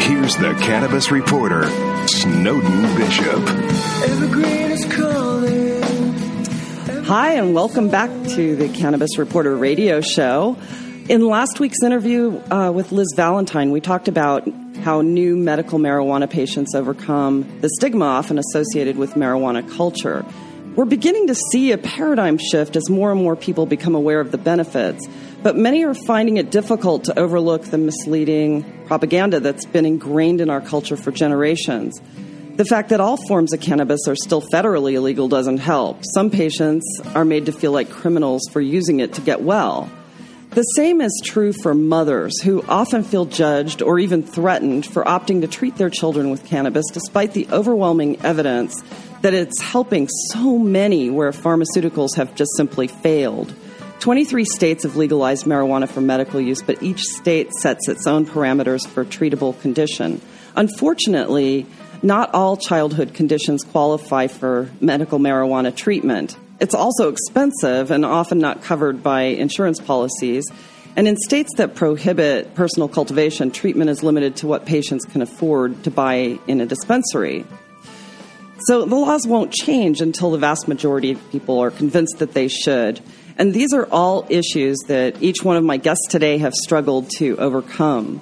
Here's the Cannabis Reporter, Snowden Bishop. Evergreen is calling. Hi, and welcome back to the Cannabis Reporter radio show. In last week's interview with Liz Valentine, we talked about how new medical marijuana patients overcome the stigma often associated with marijuana culture. We're beginning to see a paradigm shift as more and more people become aware of the benefits, but many are finding it difficult to overlook the misleading propaganda that's been ingrained in our culture for generations. The fact that all forms of cannabis are still federally illegal doesn't help. Some patients are made to feel like criminals for using it to get well. The same is true for mothers, who often feel judged or even threatened for opting to treat their children with cannabis, despite the overwhelming evidence that it's helping so many where pharmaceuticals have just simply failed. 23 states have legalized marijuana for medical use, but each state sets its own parameters for treatable condition. Unfortunately, not all childhood conditions qualify for medical marijuana treatment. It's also expensive and often not covered by insurance policies. And in states that prohibit personal cultivation, treatment is limited to what patients can afford to buy in a dispensary. So the laws won't change until the vast majority of people are convinced that they should. And these are all issues that each one of my guests today have struggled to overcome.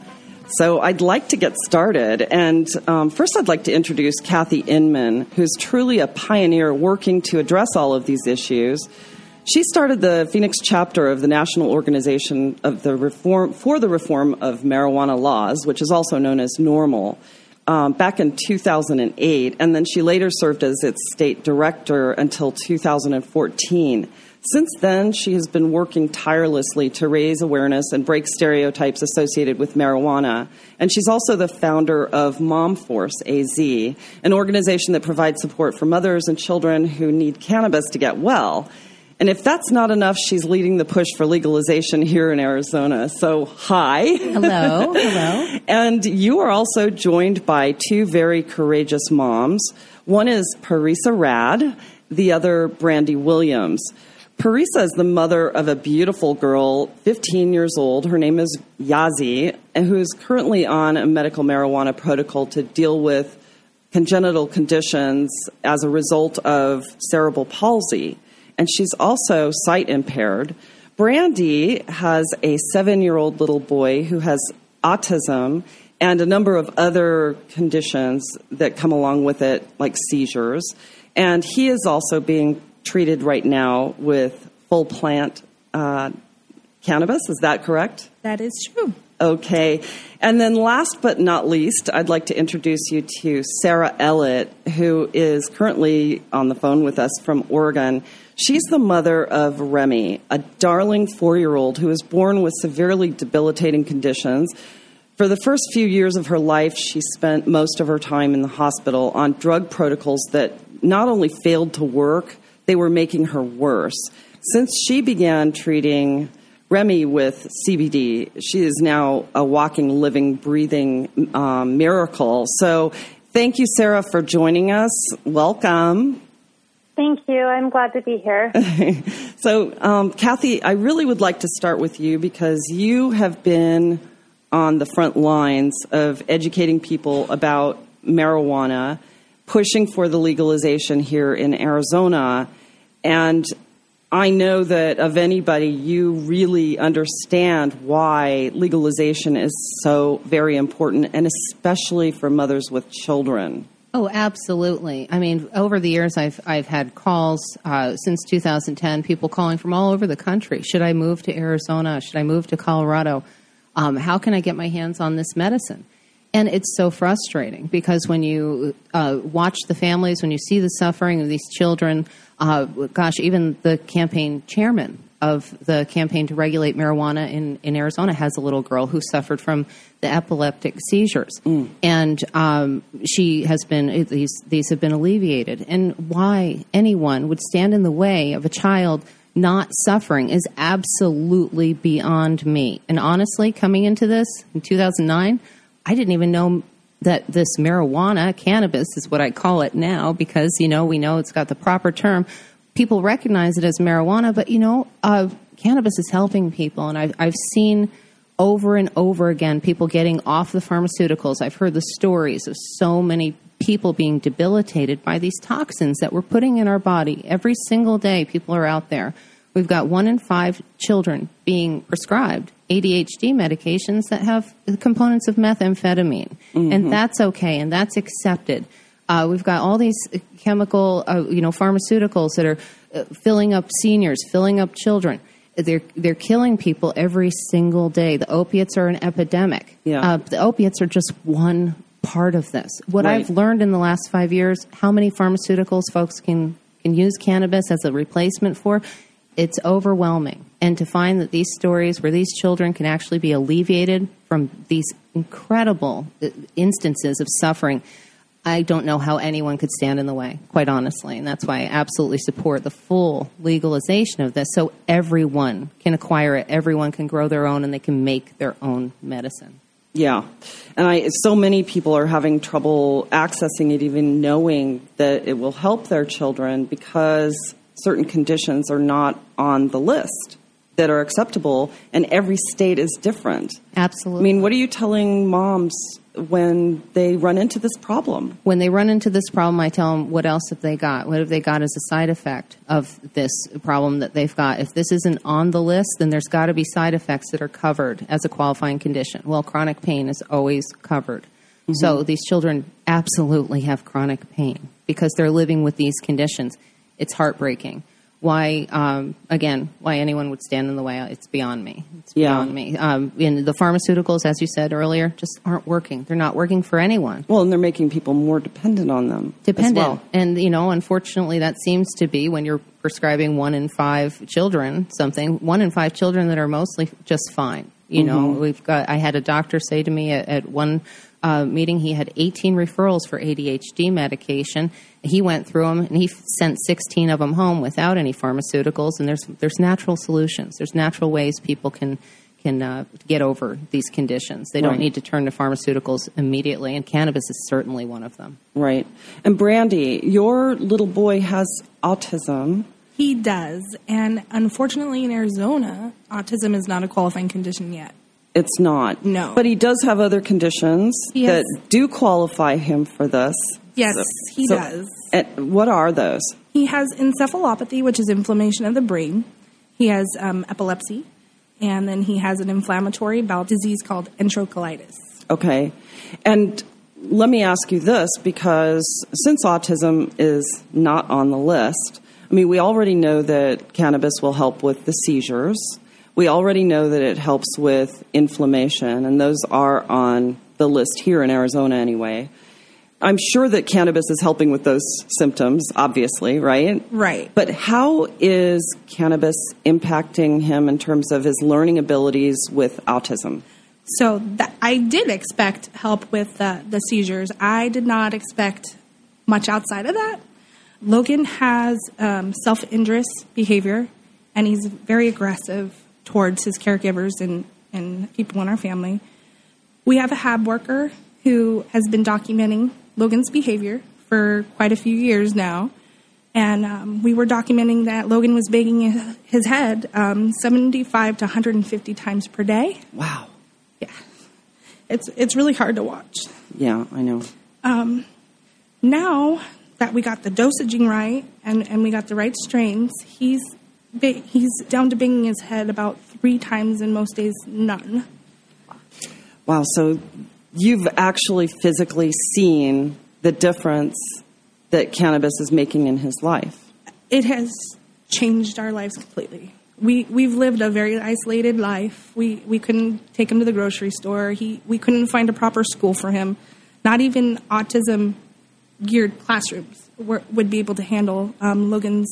So I'd like to get started. And first I'd like to introduce Kathy Inman, who's truly a pioneer working to address all of these issues. She started the Phoenix chapter of the National Organization of the Reform for the Reform of Marijuana Laws, which is also known as NORML. Back in 2008, and then she later served as its state director until 2014. Since then, she has been working tirelessly to raise awareness and break stereotypes associated with marijuana. And she's also the founder of MomForce AZ, an organization that provides support for mothers and children who need cannabis to get well. And if that's not enough, she's leading the push for legalization here in Arizona. So, hi. Hello. Hello. And you are also joined by two very courageous moms. One is Parisa Rad, the other Brandy Williams. Parisa is the mother of a beautiful girl, 15 years old. Her name is Yazzie, and who is currently on a medical marijuana protocol to deal with congenital conditions as a result of cerebral palsy. And she's also sight impaired. Brandy has a 7-year-old little boy who has autism and a number of other conditions that come along with it, like seizures. And he is also being treated right now with full plant cannabis. Is that correct? That is true. Okay. And then last but not least, I'd like to introduce you to Sarah Ellett, who is currently on the phone with us from Oregon. She's the mother of Remy, a darling 4-year-old who was born with severely debilitating conditions. For the first few years of her life, she spent most of her time in the hospital on drug protocols that not only failed to work, they were making her worse. Since she began treating Remy with CBD, she is now a walking, living, breathing miracle. So thank you, Sarah, for joining us. Welcome. Thank you. I'm glad to be here. So, Kathy, I really would like to start with you because you have been on the front lines of educating people about marijuana, pushing for the legalization here in Arizona, and I know that of anybody, you really understand why legalization is so very important, and especially for mothers with children. Oh, absolutely. I mean, over the years, I've had calls since 2010, people calling from all over the country. Should I move to Arizona? Should I move to Colorado? How can I get my hands on this medicine? And it's so frustrating because when you watch the families, when you see the suffering of these children, even the campaign chairman of the campaign to regulate marijuana in Arizona has a little girl who suffered from the epileptic seizures. And she has been, these have been alleviated. And why anyone would stand in the way of a child not suffering is absolutely beyond me. And honestly, coming into this in 2009, I didn't even know that this marijuana, cannabis is what I call it now, because, you know, we know it's got the proper term. People recognize it as marijuana, but, you know, cannabis is helping people. And I've seen over and over again people getting off the pharmaceuticals. I've heard the stories of so many people being debilitated by these toxins that we're putting in our body. Every single day people are out there. We've got 1 in 5 children being prescribed ADHD medications that have components of methamphetamine. Mm-hmm. And that's okay, and that's accepted. We've got all these chemical, pharmaceuticals that are filling up seniors, filling up children. They're killing people every single day. The opiates are an epidemic. Yeah. The opiates are just one part of this. What Right. I've learned in the last 5 years, how many pharmaceuticals folks can use cannabis as a replacement for, it's overwhelming. And to find that these stories where these children can actually be alleviated from these incredible instances of suffering, I don't know how anyone could stand in the way, quite honestly. And that's why I absolutely support the full legalization of this, so everyone can acquire it, everyone can grow their own, and they can make their own medicine. Yeah. And so many people are having trouble accessing it, even knowing that it will help their children, because certain conditions are not on the list that are acceptable, and every state is different. Absolutely. I mean, what are you telling moms when they run into this problem? When they run into this problem, I tell them, what else have they got? What have they got as a side effect of this problem that they've got? If this isn't on the list, then there's got to be side effects that are covered as a qualifying condition. Well, chronic pain is always covered. Mm-hmm. So these children absolutely have chronic pain because they're living with these conditions. It's heartbreaking. Why anyone would stand in the way, it's beyond me. It's beyond me. And the pharmaceuticals, as you said earlier, just aren't working. They're not working for anyone. Well, and they're making people more dependent on them as well. And, unfortunately, that seems to be when you're prescribing 1 in 5 children something, 1 in 5 children that are mostly just fine. You mm-hmm. know, I had a doctor say to me at one meeting, he had 18 referrals for ADHD medication. He went through them, and he sent 16 of them home without any pharmaceuticals. And there's natural solutions. There's natural ways people can get over these conditions. They don't right. need to turn to pharmaceuticals immediately, and cannabis is certainly one of them. Right. And Brandy, your little boy has autism. He does, and unfortunately in Arizona, autism is not a qualifying condition yet. It's not. No. But he does have other conditions that do qualify him for this. Yes, he does. And what are those? He has encephalopathy, which is inflammation of the brain. He has epilepsy. And then he has an inflammatory bowel disease called enterocolitis. Okay. And let me ask you this, because since autism is not on the list, I mean, we already know that cannabis will help with the seizures. We already know that it helps with inflammation, and those are on the list here in Arizona anyway. I'm sure that cannabis is helping with those symptoms, obviously, right? Right. But how is cannabis impacting him in terms of his learning abilities with autism? So I did expect help with the seizures. I did not expect much outside of that. Logan has self-injurious behavior, and he's very aggressive towards his caregivers and people in our family. We have a HAB worker who has been documenting Logan's behavior for quite a few years now. And we were documenting that Logan was banging his head 75 to 150 times per day. Wow. Yeah. It's really hard to watch. Yeah, I know. Now that we got the dosaging right and we got the right strains, he's down to banging his head about 3 times, and most days none. Wow, so you've actually physically seen the difference that cannabis is making in his life. It has changed our lives completely. We've lived a very isolated life. We couldn't take him to the grocery store. We couldn't find a proper school for him. Not even autism-geared classrooms would be able to handle Logan's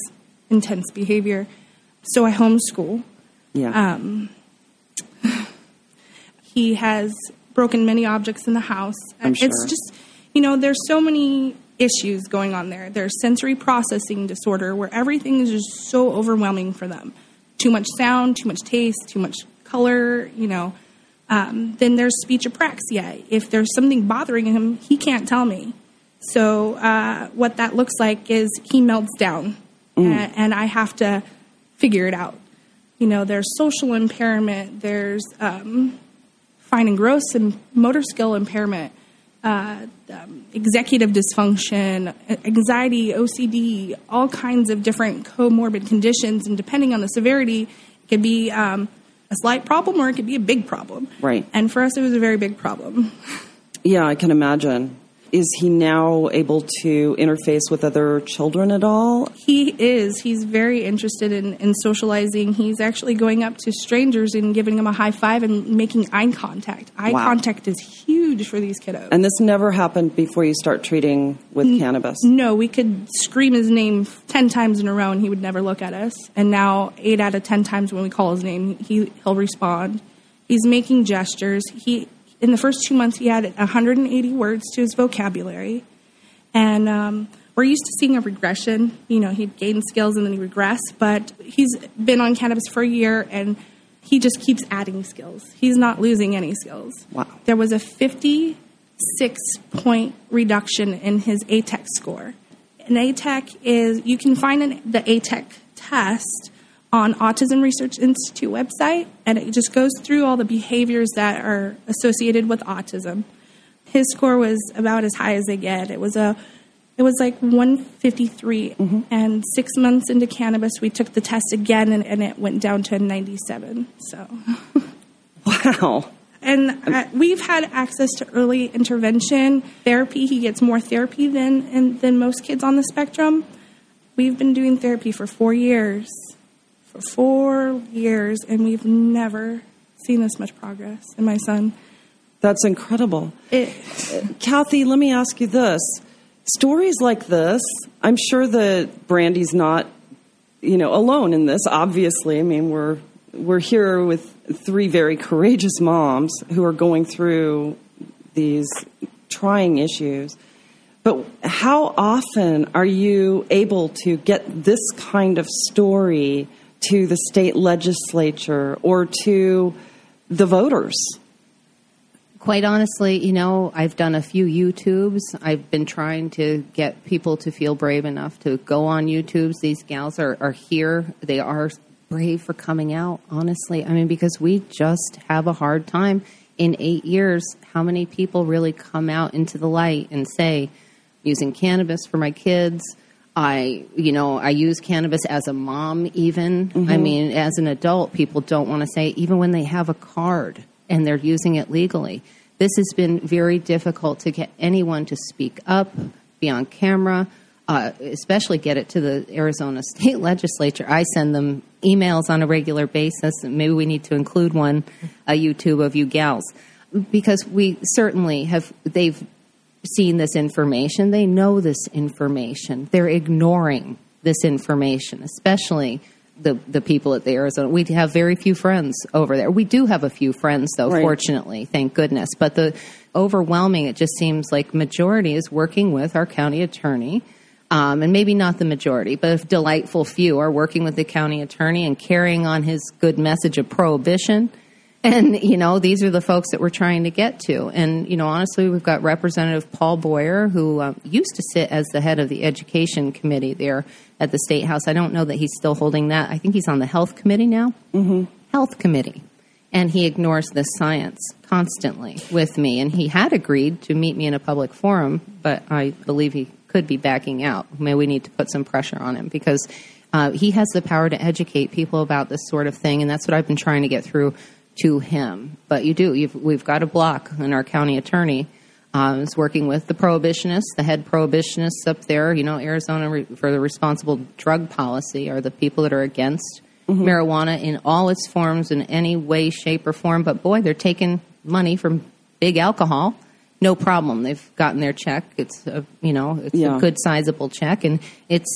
intense behavior. So I homeschool. Yeah. He has broken many objects in the house. I'm sure. It's just, you know, there's so many issues going on there. There's sensory processing disorder where everything is just so overwhelming for them. Too much sound, too much taste, too much color, you know. Then there's speech apraxia. If there's something bothering him, he can't tell me. So what that looks like is he melts down, and I have to figure it out. You know, there's social impairment. There's fine and gross and motor skill impairment, executive dysfunction, anxiety, OCD, all kinds of different comorbid conditions. And depending on the severity, it could be a slight problem or it could be a big problem. Right. And for us, it was a very big problem. Yeah, I can imagine. Is he now able to interface with other children at all? He is. He's very interested in socializing. He's actually going up to strangers and giving them a high five and making eye contact. Eye contact is huge for these kiddos. And this never happened before you start treating with cannabis? No, we could scream his name 10 times in a row and he would never look at us. And now 8 out of 10 times when we call his name, he'll respond. He's making gestures. In the first 2 months, he had 180 words to his vocabulary. And we're used to seeing a regression. You know, he'd gain skills and then he'd regress. But he's been on cannabis for a year, and he just keeps adding skills. He's not losing any skills. Wow. There was a 56-point reduction in his ATEC score. An ATEC is, you can find the ATEC test on Autism Research Institute website, and it just goes through all the behaviors that are associated with autism. His score was about as high as they get. It was like 153, and 6 months into cannabis, we took the test again, and it went down to a 97. So, wow. And we've had access to early intervention therapy. He gets more therapy than most kids on the spectrum. We've been doing therapy for 4 years. 4 years, and we've never seen this much progress in my son. That's incredible. Kathy, let me ask you this. Stories like this, I'm sure that Brandy's not, you know, alone in this, obviously. I mean, we're here with three very courageous moms who are going through these trying issues. But how often are you able to get this kind of story to the state legislature or to the voters? Quite honestly, you know, I've done a few YouTubes. I've been trying to get people to feel brave enough to go on YouTubes. These gals are here. They are brave for coming out, honestly. I mean, because we just have a hard time. In 8 years, how many people really come out into the light and say, using cannabis for my kids, I use cannabis as a mom even. Mm-hmm. I mean, as an adult, people don't want to say, even when they have a card and they're using it legally. This has been very difficult to get anyone to speak up, be on camera, especially get it to the Arizona state legislature. I send them emails on a regular basis, and maybe we need to include one, a YouTube of you gals, because we certainly have, they've seen this information. They know this information. They're ignoring this information, especially the people at the Arizona. We have very few friends over there. We do have a few friends, though, right. Fortunately, thank goodness. But the overwhelming, it just seems like majority is working with our county attorney, and maybe not the majority, but a delightful few are working with the county attorney and carrying on his good message of prohibition. And, you know, these are the folks that we're trying to get to. And, you know, honestly, we've got Representative Paul Boyer, who used to sit as the head of the Education Committee there at the State House. I don't know that he's still holding that. I think he's on the Health Committee now. Mm-hmm. Health Committee. And he ignores this science constantly with me. And he had agreed to meet me in a public forum, but I believe he could be backing out. Maybe we need to put some pressure on him because he has the power to educate people about this sort of thing. And that's what I've been trying to get through to him. But we've got a block, and our county attorney is working with the prohibitionists, the head prohibitionists up there. You know, Arizona for the Responsible Drug Policy are the people that are against marijuana in all its forms, in any way, shape, or form. But boy, they're taking money from big alcohol no problem. They've gotten their check. It's a, you know, it's a good sizable check, and it's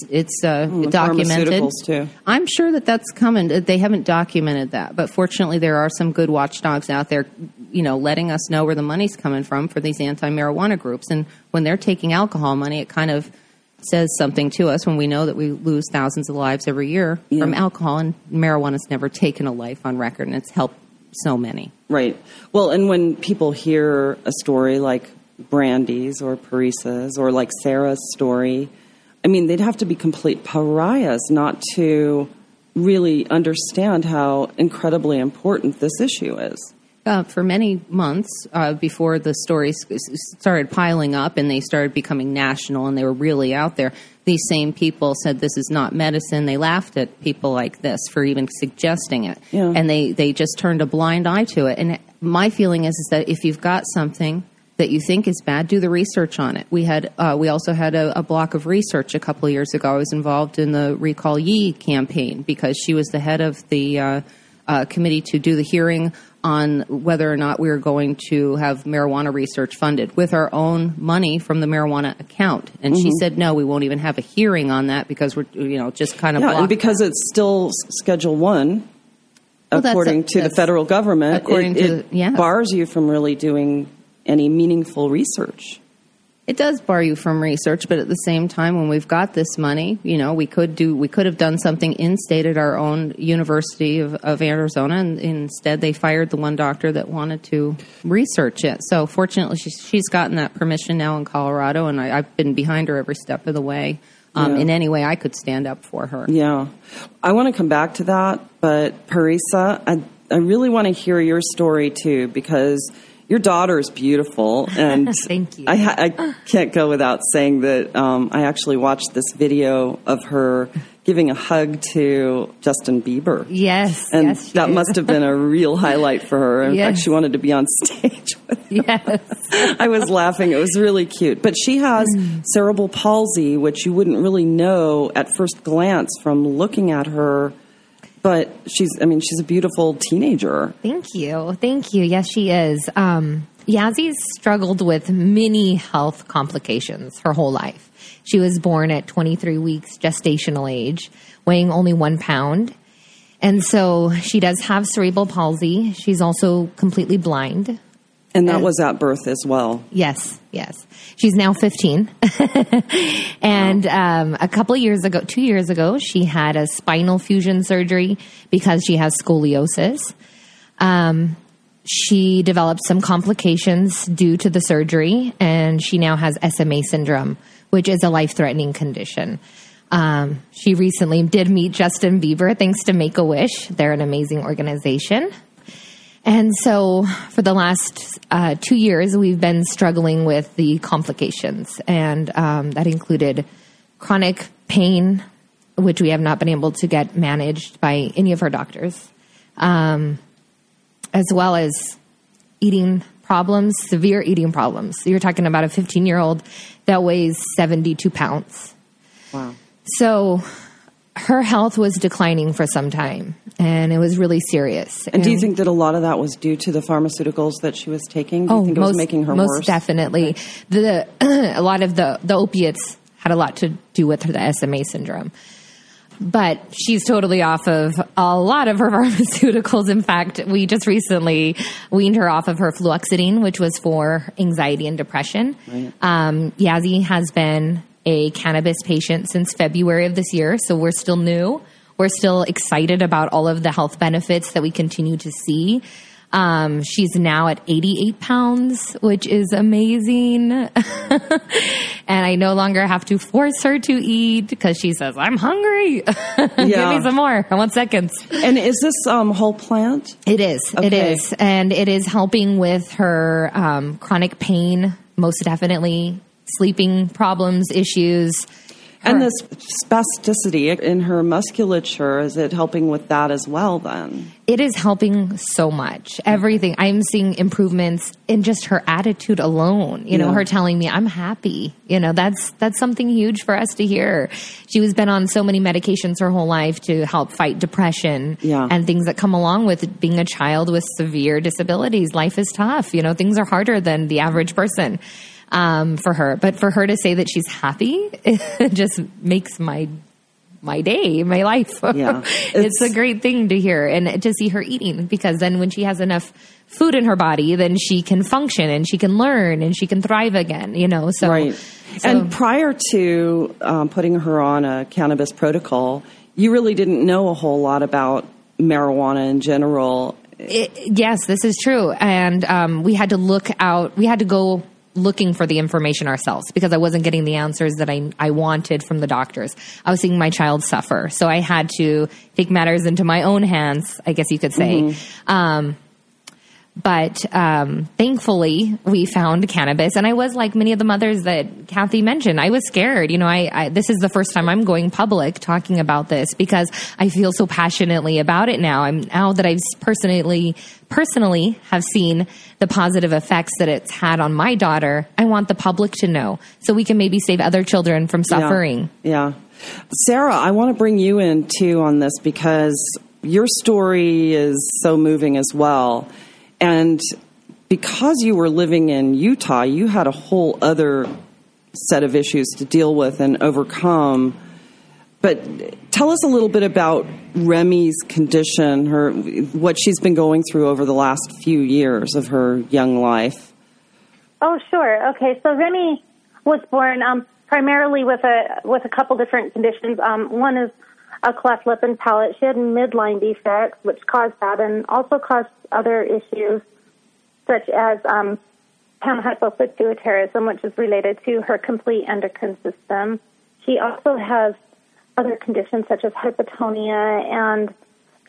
documented. Too. I'm sure that that's coming. They haven't documented that, but fortunately, there are some good watchdogs out there, you know, letting us know where the money's coming from for these anti-marijuana groups. And when they're taking alcohol money, it kind of says something to us when we know that we lose thousands of lives every year from alcohol, and marijuana's never taken a life on record, and it's helped so many. Right. Well, and when people hear a story like Brandy's or Parisa's or like Sarah's story, I mean, they'd have to be complete pariahs not to really understand how incredibly important this issue is. For many months before the stories started piling up and they started becoming national and they were really out there, these same people said this is not medicine. They laughed at people like this for even suggesting it. Yeah. And they just turned a blind eye to it. And my feeling is that if you've got something that you think is bad, do the research on it. We had we also had a block of research a couple of years ago. I was involved in the Recall Yee campaign because she was the head of the committee to do the hearing on whether or not we were going to have marijuana research funded with our own money from the marijuana account. And she said, no, we won't even have a hearing on that because we're, you know, just kind of blocked. And because it's still Schedule 1, according to the federal government, it bars you from really doing any meaningful research. It does bar you from research, but at the same time, when we've got this money, you know, we could have done something in state at our own University of Arizona, and instead they fired the one doctor that wanted to research it. So fortunately, she's gotten that permission now in Colorado, and I've been behind her every step of the way in any way I could stand up for her. Yeah. I want to come back to that, but Parisa, I really want to hear your story too, because your daughter is beautiful, and thank you. I can't go without saying that I actually watched this video of her giving a hug to Justin Bieber. Yes, and that must have been a real highlight for her. In fact, she wanted to be on stage with him. Yes, I was laughing. It was really cute. But she has cerebral palsy, which you wouldn't really know at first glance from looking at her. But she's a beautiful teenager. Thank you. Yes, she is. Yazzie's struggled with many health complications her whole life. She was born at 23 weeks gestational age, weighing only 1 pound. And so she does have cerebral palsy. She's also completely blind. And that was at birth as well. Yes. She's now 15. And a couple of years ago, 2 years ago, she had a spinal fusion surgery because she has scoliosis. She developed some complications due to the surgery, and she now has SMA syndrome, which is a life-threatening condition. She recently did meet Justin Bieber thanks to Make-A-Wish. They're an amazing organization. And so for the last 2 years, we've been struggling with the complications, and that included chronic pain, which we have not been able to get managed by any of her doctors, as well as eating problems, severe eating problems. So you're talking about a 15-year-old that weighs 72 pounds. Wow. So her health was declining for some time, and it was really serious. And do you think that a lot of that was due to the pharmaceuticals that she was taking? Do you think it was making her worse? Most definitely. Okay. A lot of the opiates had a lot to do with the SMA syndrome. But she's totally off of a lot of her pharmaceuticals. In fact, we just recently weaned her off of her fluoxetine, which was for anxiety and depression. Right. Yazzie has been a cannabis patient since February of this year, so we're still new. We're still excited about all of the health benefits that we continue to see. She's now at 88 pounds, which is amazing. And I no longer have to force her to eat because she says, I'm hungry. Give me some more. I want seconds. And is this whole plant? It is. Okay. It is. And it is helping with her chronic pain, most definitely, sleeping problems, issues. And this spasticity in her musculature, is it helping with that as well then? It is helping so much. Everything. I'm seeing improvements in just her attitude alone. You know, her telling me, I'm happy. You know, that's something huge for us to hear. She has been on so many medications her whole life to help fight depression and things that come along with being a child with severe disabilities. Life is tough. You know, things are harder than the average person. For her, but for her to say that she's happy, it just makes my day, my life. Yeah. It's a great thing to hear and to see her eating, because then when she has enough food in her body, then she can function and she can learn and she can thrive again, you know? So, and prior to putting her on a cannabis protocol, you really didn't know a whole lot about marijuana in general. Yes, this is true. And we had to go looking for the information ourselves, because I wasn't getting the answers that I wanted from the doctors. I was seeing my child suffer. So I had to take matters into my own hands, I guess you could say. Mm-hmm. But thankfully, we found cannabis. And I was like many of the mothers that Kathy mentioned. I was scared. You know, I this is the first time I'm going public talking about this, because I feel so passionately about it now. Now that I've personally have seen the positive effects that it's had on my daughter, I want the public to know, so we can maybe save other children from suffering. Yeah. Sarah, I want to bring you in too on this, because your story is so moving as well. And because you were living in Utah, you had a whole other set of issues to deal with and overcome. But tell us a little bit about Remy's condition, what she's been going through over the last few years of her young life. Oh, sure. Okay, so Remy was born primarily with a couple different conditions. One is a cleft lip and palate. She had midline defects, which caused that, and also caused other issues such as panhypopituitarism, which is related to her complete endocrine system. She also has other conditions such as hypotonia, and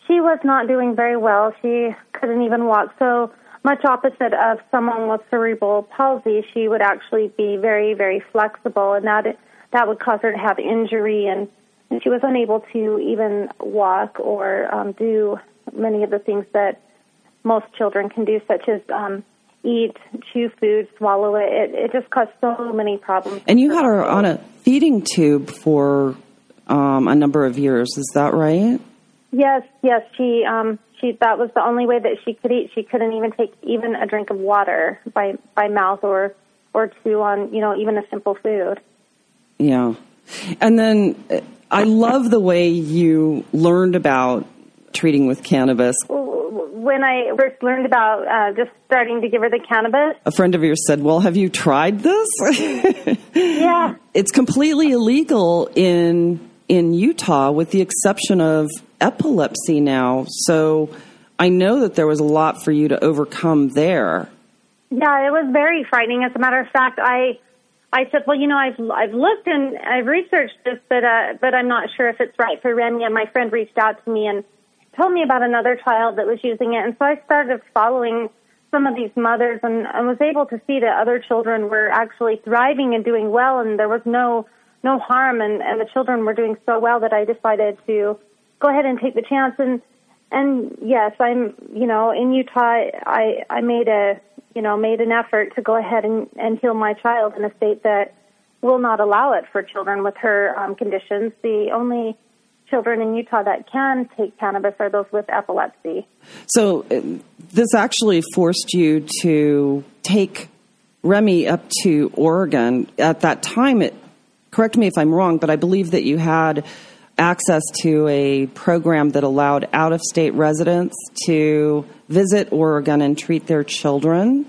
she was not doing very well. She couldn't even walk. So much opposite of someone with cerebral palsy, she would actually be very, very flexible, and that would cause her to have injury, and she was unable to even walk or do many of the things that most children can do, such as eat, chew food, swallow it. It just caused so many problems. And you had her on a feeding tube for a number of years. Is that right? Yes. She that was the only way that she could eat. She couldn't even take even a drink of water by mouth or chew on, you know, even a simple food. Yeah. And then I love the way you learned about treating with cannabis. When I first learned about just starting to give her the cannabis, a friend of yours said, well, have you tried this? Yeah. It's completely illegal in Utah, with the exception of epilepsy now. So I know that there was a lot for you to overcome there. Yeah, it was very frightening. As a matter of fact, I said, well, you know, I've looked and I've researched this, but I'm not sure if it's right for Remy. And my friend reached out to me and told me about another child that was using it. And so I started following some of these mothers, and I was able to see that other children were actually thriving and doing well, and there was no harm, and the children were doing so well that I decided to go ahead and take the chance. And yes, I'm, you know, in Utah, I made an effort to go ahead and heal my child in a state that will not allow it for children with her conditions. The only children in Utah that can take cannabis are those with epilepsy. So this actually forced you to take Remy up to Oregon. At that time, correct me if I'm wrong, but I believe that you had access to a program that allowed out-of-state residents to visit Oregon and treat their children.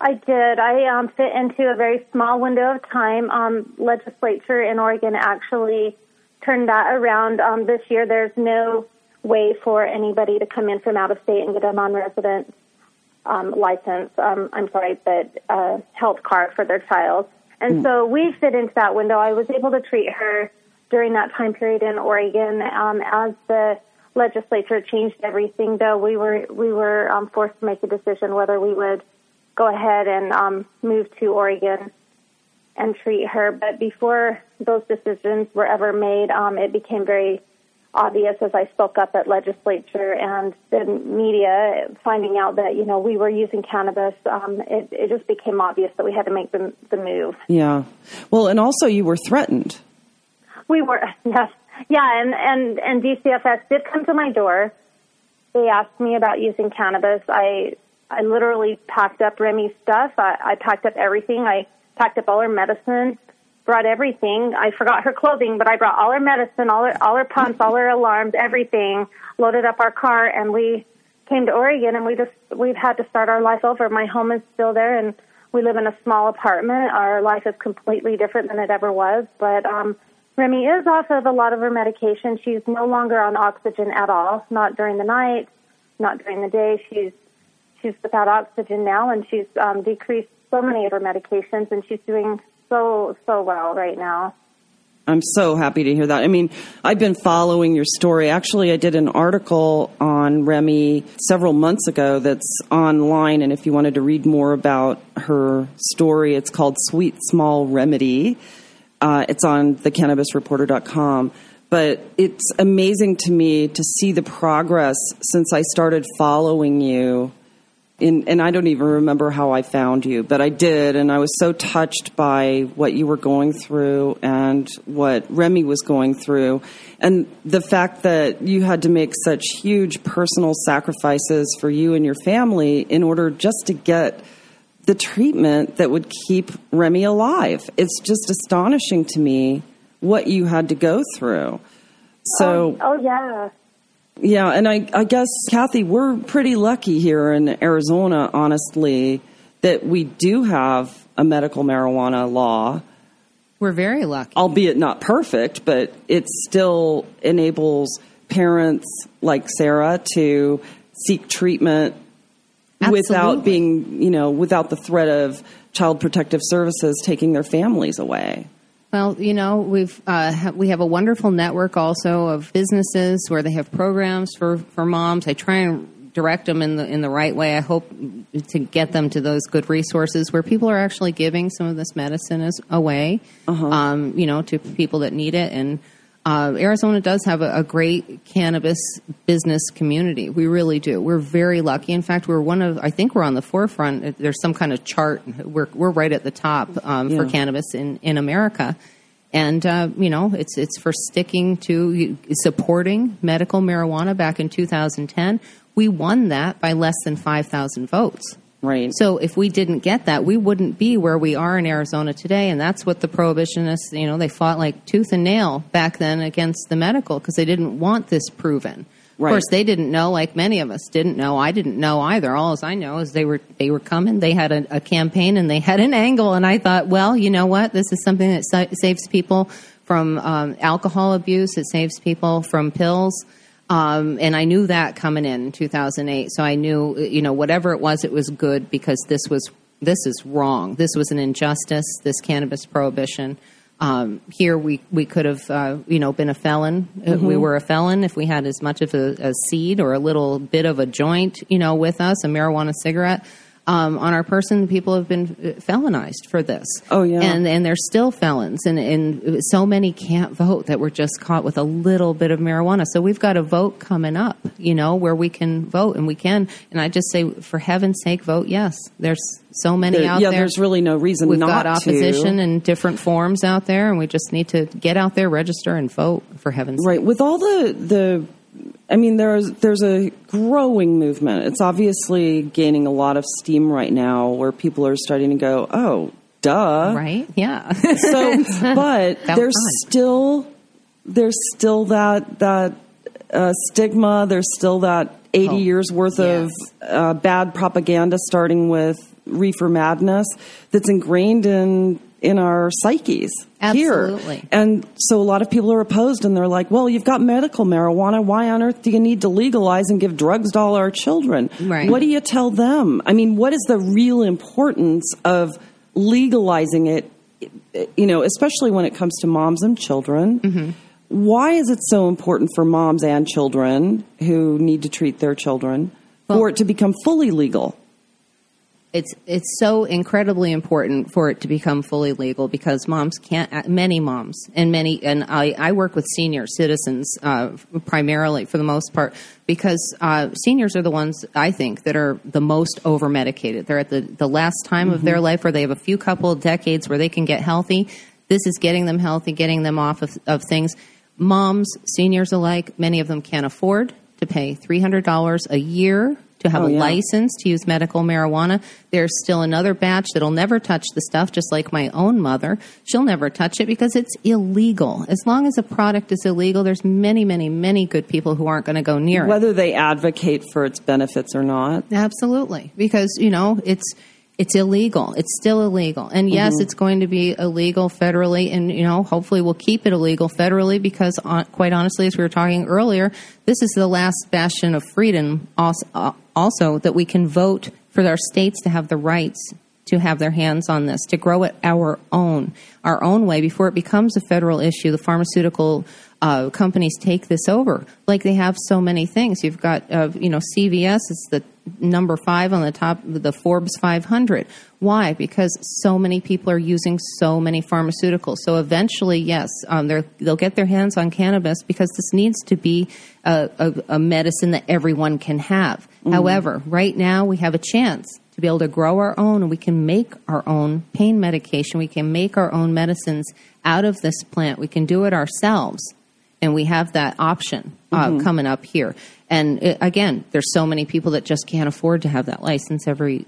I did. I fit into a very small window of time. Legislature in Oregon actually turn that around. This year, there's no way for anybody to come in from out of state and get a non-resident license. Health card for their child. And so we fit into that window. I was able to treat her during that time period in Oregon. As the legislature changed everything, though, we were forced to make a decision whether we would go ahead and move to Oregon and treat her. But before those decisions were ever made, it became very obvious as I spoke up at legislature and the media, finding out that, you know, we were using cannabis. It just became obvious that we had to make the move. Yeah. Well, and also you were threatened. We were, yes. Yeah, and DCFS did come to my door. They asked me about using cannabis. I literally packed up Remy's stuff. I packed up everything. I packed up all her medicine, brought everything. I forgot her clothing, but I brought all her medicine, all her pumps, all her alarms, everything, loaded up our car, and we came to Oregon, and we've had to start our life over. My home is still there, and we live in a small apartment. Our life is completely different than it ever was, but Remy is off of a lot of her medication. She's no longer on oxygen at all, not during the night, not during the day. She's without oxygen now, and she's decreased so many of her medications, and she's doing so well right now. I'm so happy to hear that. I mean, I've been following your story. Actually, I did an article on Remy several months ago that's online, and if you wanted to read more about her story, it's called Sweet Small Remedy. It's on thecannabisreporter.com. But it's amazing to me to see the progress since I started following you. And I don't even remember how I found you, but I did. And I was so touched by what you were going through and what Remy was going through. And the fact that you had to make such huge personal sacrifices for you and your family in order just to get the treatment that would keep Remy alive. It's just astonishing to me what you had to go through. So, yeah. Yeah, and I guess, Kathy, we're pretty lucky here in Arizona, honestly, that we do have a medical marijuana law. We're very lucky. Albeit not perfect, but it still enables parents like Sarah to seek treatment. Absolutely. Without being, you know, without the threat of Child Protective Services taking their families away. Well, you know, we have a wonderful network also of businesses where they have programs for moms. I try and direct them in the right way. I hope to get them to those good resources where people are actually giving some of this medicine away, you know, to people that need it. And Arizona does have a great cannabis business community. We really do. We're very lucky. In fact, I think we're on the forefront. There's some kind of chart. We're right at the top for cannabis in America. And, you know, it's for sticking to supporting medical marijuana back in 2010. We won that by less than 5,000 votes. Right. So if we didn't get that, we wouldn't be where we are in Arizona today. And that's what the prohibitionists, you know, they fought like tooth and nail back then against the medical because they didn't want this proven. Right. Of course, they didn't know, like many of us didn't know. I didn't know either. All I know is they were coming. They had a campaign and they had an angle. And I thought, well, you know what? This is something that saves people from alcohol abuse. It saves people from pills. And I knew that coming in 2008. So I knew, you know, whatever it was good because this is wrong. This was an injustice, this cannabis prohibition. Here we could have, you know, been a felon. Mm-hmm. We were a felon if we had as much of a seed or a little bit of a joint, you know, with us, a marijuana cigarette. On our person, people have been felonized for this. Oh, yeah. And they're still felons. And so many can't vote that were just caught with a little bit of marijuana. So we've got a vote coming up, you know, where we can vote and we can. And I just say, for heaven's sake, vote yes. There's so many out there. Yeah, there's really no reason not to. We've got opposition in different forms out there. And we just need to get out there, register, and vote, for heaven's sake. Right. With all the I mean, there's a growing movement. It's obviously gaining a lot of steam right now where people are starting to go, oh, duh. Right? Yeah. So, but there's still that stigma. There's still that 80 years worth of bad propaganda, starting with Reefer Madness, that's ingrained in our psyches. Absolutely. Here. And so a lot of people are opposed and they're like, well, you've got medical marijuana. Why on earth do you need to legalize and give drugs to all our children? Right. What do you tell them? I mean, what is the real importance of legalizing it, you know, especially when it comes to moms and children? Mm-hmm. Why is it so important for moms and children who need to treat their children for it to become fully legal? It's so incredibly important for it to become fully legal, because moms can't, many moms and many, and I work with senior citizens primarily for the most part, because seniors are the ones, I think, that are the most over-medicated. They're at the last time of their life where they have a few couple of decades where they can get healthy. This is getting them healthy, getting them off of things. Moms, seniors alike, many of them can't afford to pay $300 a year to have a license to use medical marijuana. There's still another batch that'll never touch the stuff, just like my own mother. She'll never touch it because it's illegal. As long as a product is illegal, there's many, many, many good people who aren't going to go near it. Whether they advocate for its benefits or not. Absolutely. Because, you know, it's illegal. It's still illegal. And yes, it's going to be illegal federally. And, you know, hopefully we'll keep it illegal federally because, quite honestly, as we were talking earlier, this is the last bastion of freedom also that we can vote for our states to have the rights to have their hands on this, to grow it our own way before it becomes a federal issue. The pharmaceutical companies take this over like they have so many things. You've got, CVS is the number 5 on the top of the Forbes 500. Why? Because so many people are using so many pharmaceuticals. So eventually, yes, they'll get their hands on cannabis because this needs to be a medicine that everyone can have. However, right now we have a chance to be able to grow our own, and we can make our own pain medication. We can make our own medicines out of this plant. We can do it ourselves, and we have that option coming up here. And again, there's so many people that just can't afford to have that license every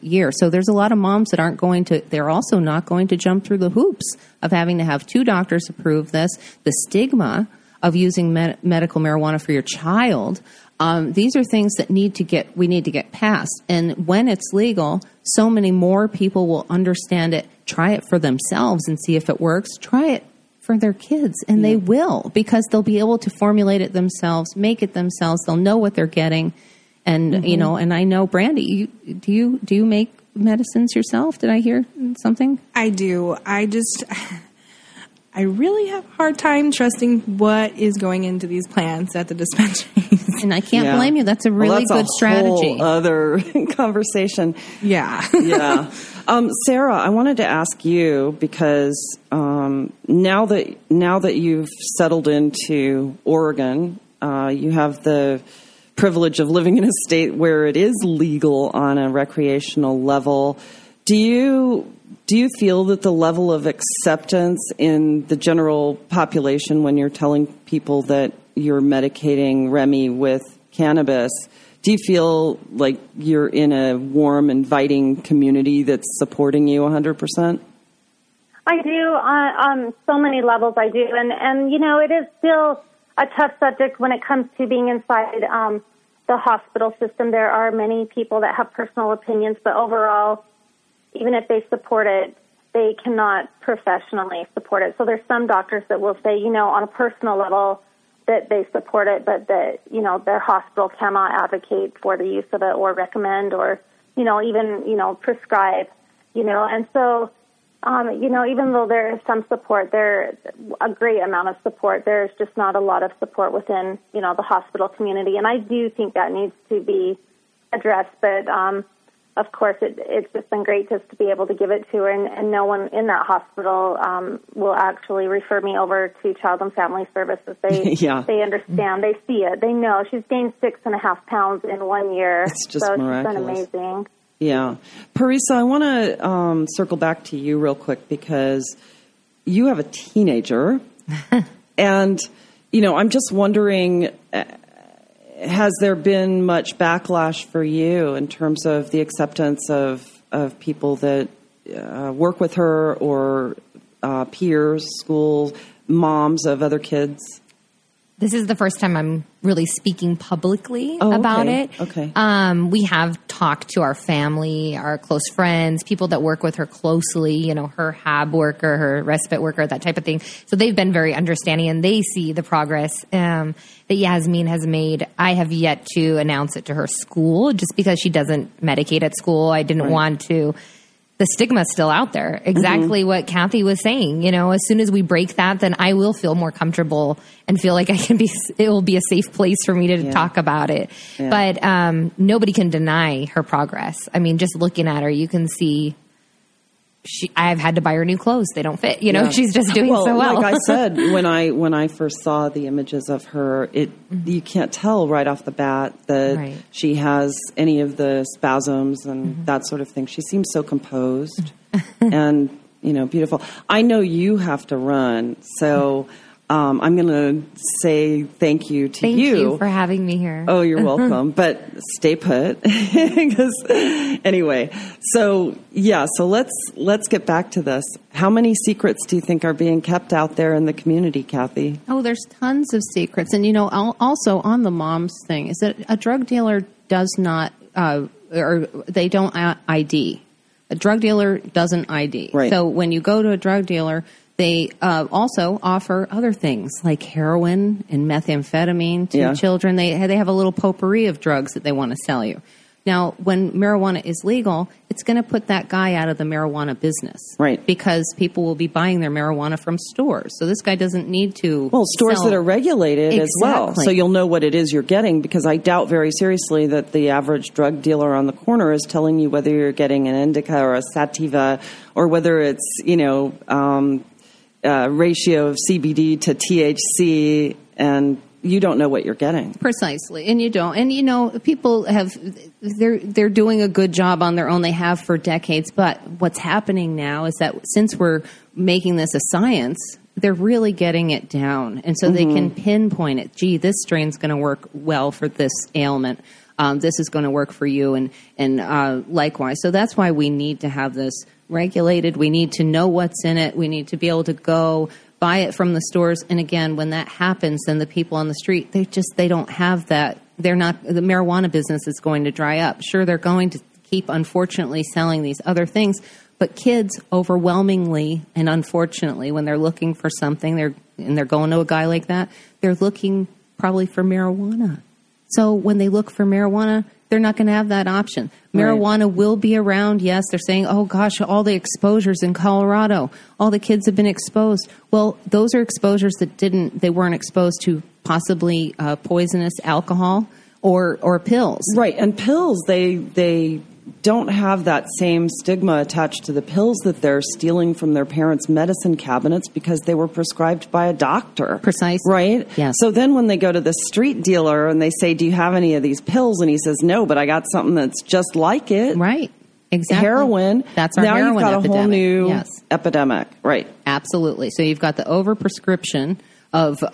year. So there's a lot of moms that aren't going to, they're also not going to jump through the hoops of having to have two doctors approve this, the stigma of using medical marijuana for your child. These are things that need to get passed. And when it's legal, so many more people will understand it, try it for themselves and see if it works, try it for their kids, and they will, because they'll be able to formulate it themselves, make it themselves, they'll know what they're getting. And, you know, and I know, Brandy, do you make medicines yourself? Did I hear something? I do. I really have a hard time trusting what is going into these plants at the dispensaries. And I can't blame you. That's a really good strategy. Whole other conversation. Yeah. Sarah, I wanted to ask you because now that you've settled into Oregon, you have the privilege of living in a state where it is legal on a recreational level. Do you feel that the level of acceptance in the general population when you're telling people that you're medicating Remy with cannabis, do you feel like you're in a warm, inviting community that's supporting you 100%? I do on so many levels I do. And, you know, it is still a tough subject when it comes to being inside the hospital system. There are many people that have personal opinions, but overall, even if they support it, they cannot professionally support it. So there's some doctors that will say, you know, on a personal level that they support it, but that, you know, their hospital cannot advocate for the use of it or recommend or, you know, even, you know, prescribe, you know. And so, you know, even though there is some support, there's a great amount of support, there's just not a lot of support within, you know, the hospital community. And I do think that needs to be addressed, but, of course, it's just been great just to be able to give it to her, and no one in that hospital will actually refer me over to Child and Family Services. They they understand, they see it, they know. She's gained 6.5 pounds in 1 year. It's just so miraculous. It's been amazing. Yeah. Parisa, I want to circle back to you real quick because you have a teenager, and, you know, I'm just wondering, has there been much backlash for you in terms of the acceptance of people that work with her or peers, schools, moms of other kids? This is the first time I'm really speaking publicly about it. Okay. We have talked to our family, our close friends, people that work with her closely, you know, her HAB worker, her respite worker, that type of thing. So they've been very understanding, and they see the progress that Yasmin has made. I have yet to announce it to her school just because she doesn't medicate at school. I didn't want to the stigma's still out there. Exactly what Kathy was saying. You know, as soon as we break that, then I will feel more comfortable and feel like I can be, it will be a safe place for me to talk about it. Yeah. But nobody can deny her progress. I mean, just looking at her, you can see I've had to buy her new clothes. They don't fit, you know, she's just doing so well. Like I said, when I first saw the images of her, you can't tell right off the bat that she has any of the spasms and that sort of thing. She seems so composed and, you know, beautiful. I know you have to run, so I'm going to say thank you to you. Thank you for having me here. Oh, you're welcome. But stay put. Anyway, so let's get back to this. How many secrets do you think are being kept out there in the community, Kathy? Oh, there's tons of secrets. And, you know, also on the moms thing is that a drug dealer does not, or they don't ID. A drug dealer doesn't ID. Right. So when you go to a drug dealer, they also offer other things like heroin and methamphetamine to children. They have a little potpourri of drugs that they want to sell you. Now, when marijuana is legal, it's going to put that guy out of the marijuana business. Right. Because people will be buying their marijuana from stores. So this guy doesn't need to stores that are regulated as well. So you'll know what it is you're getting, because I doubt very seriously that the average drug dealer on the corner is telling you whether you're getting an indica or a sativa or whether it's, you know, ratio of CBD to THC, and you don't know what you're getting. Precisely. And you don't. And, you know, people they're doing a good job on their own. They have for decades. But what's happening now is that since we're making this a science, they're really getting it down. And so they can pinpoint it. Gee, this strain's going to work well for this ailment. This is going to work for you. And likewise. So that's why we need to have this regulated. We need to know what's in it. We need to be able to go buy it from the stores. And again, when that happens, then the people on the street, they don't have that. The marijuana business is going to dry up. Sure, they're going to keep, unfortunately, selling these other things. But kids, overwhelmingly and unfortunately, when they're looking for something, they're going to a guy like that, they're looking probably for marijuana. So when they look for marijuana, they're not going to have that option. Marijuana will be around. Yes, they're saying, oh, gosh, all the exposures in Colorado. All the kids have been exposed. Well, those are exposures that weren't exposed to possibly poisonous alcohol or pills. Right. And pills, they don't have that same stigma attached to the pills that they're stealing from their parents' medicine cabinets because they were prescribed by a doctor. Precisely. Right? Yes. So then when they go to the street dealer and they say, do you have any of these pills? And he says, no, but I got something that's just like it. Right. Exactly. Heroin. That's our heroin epidemic. Now you've got a whole new epidemic. Right. Absolutely. So you've got the overprescription of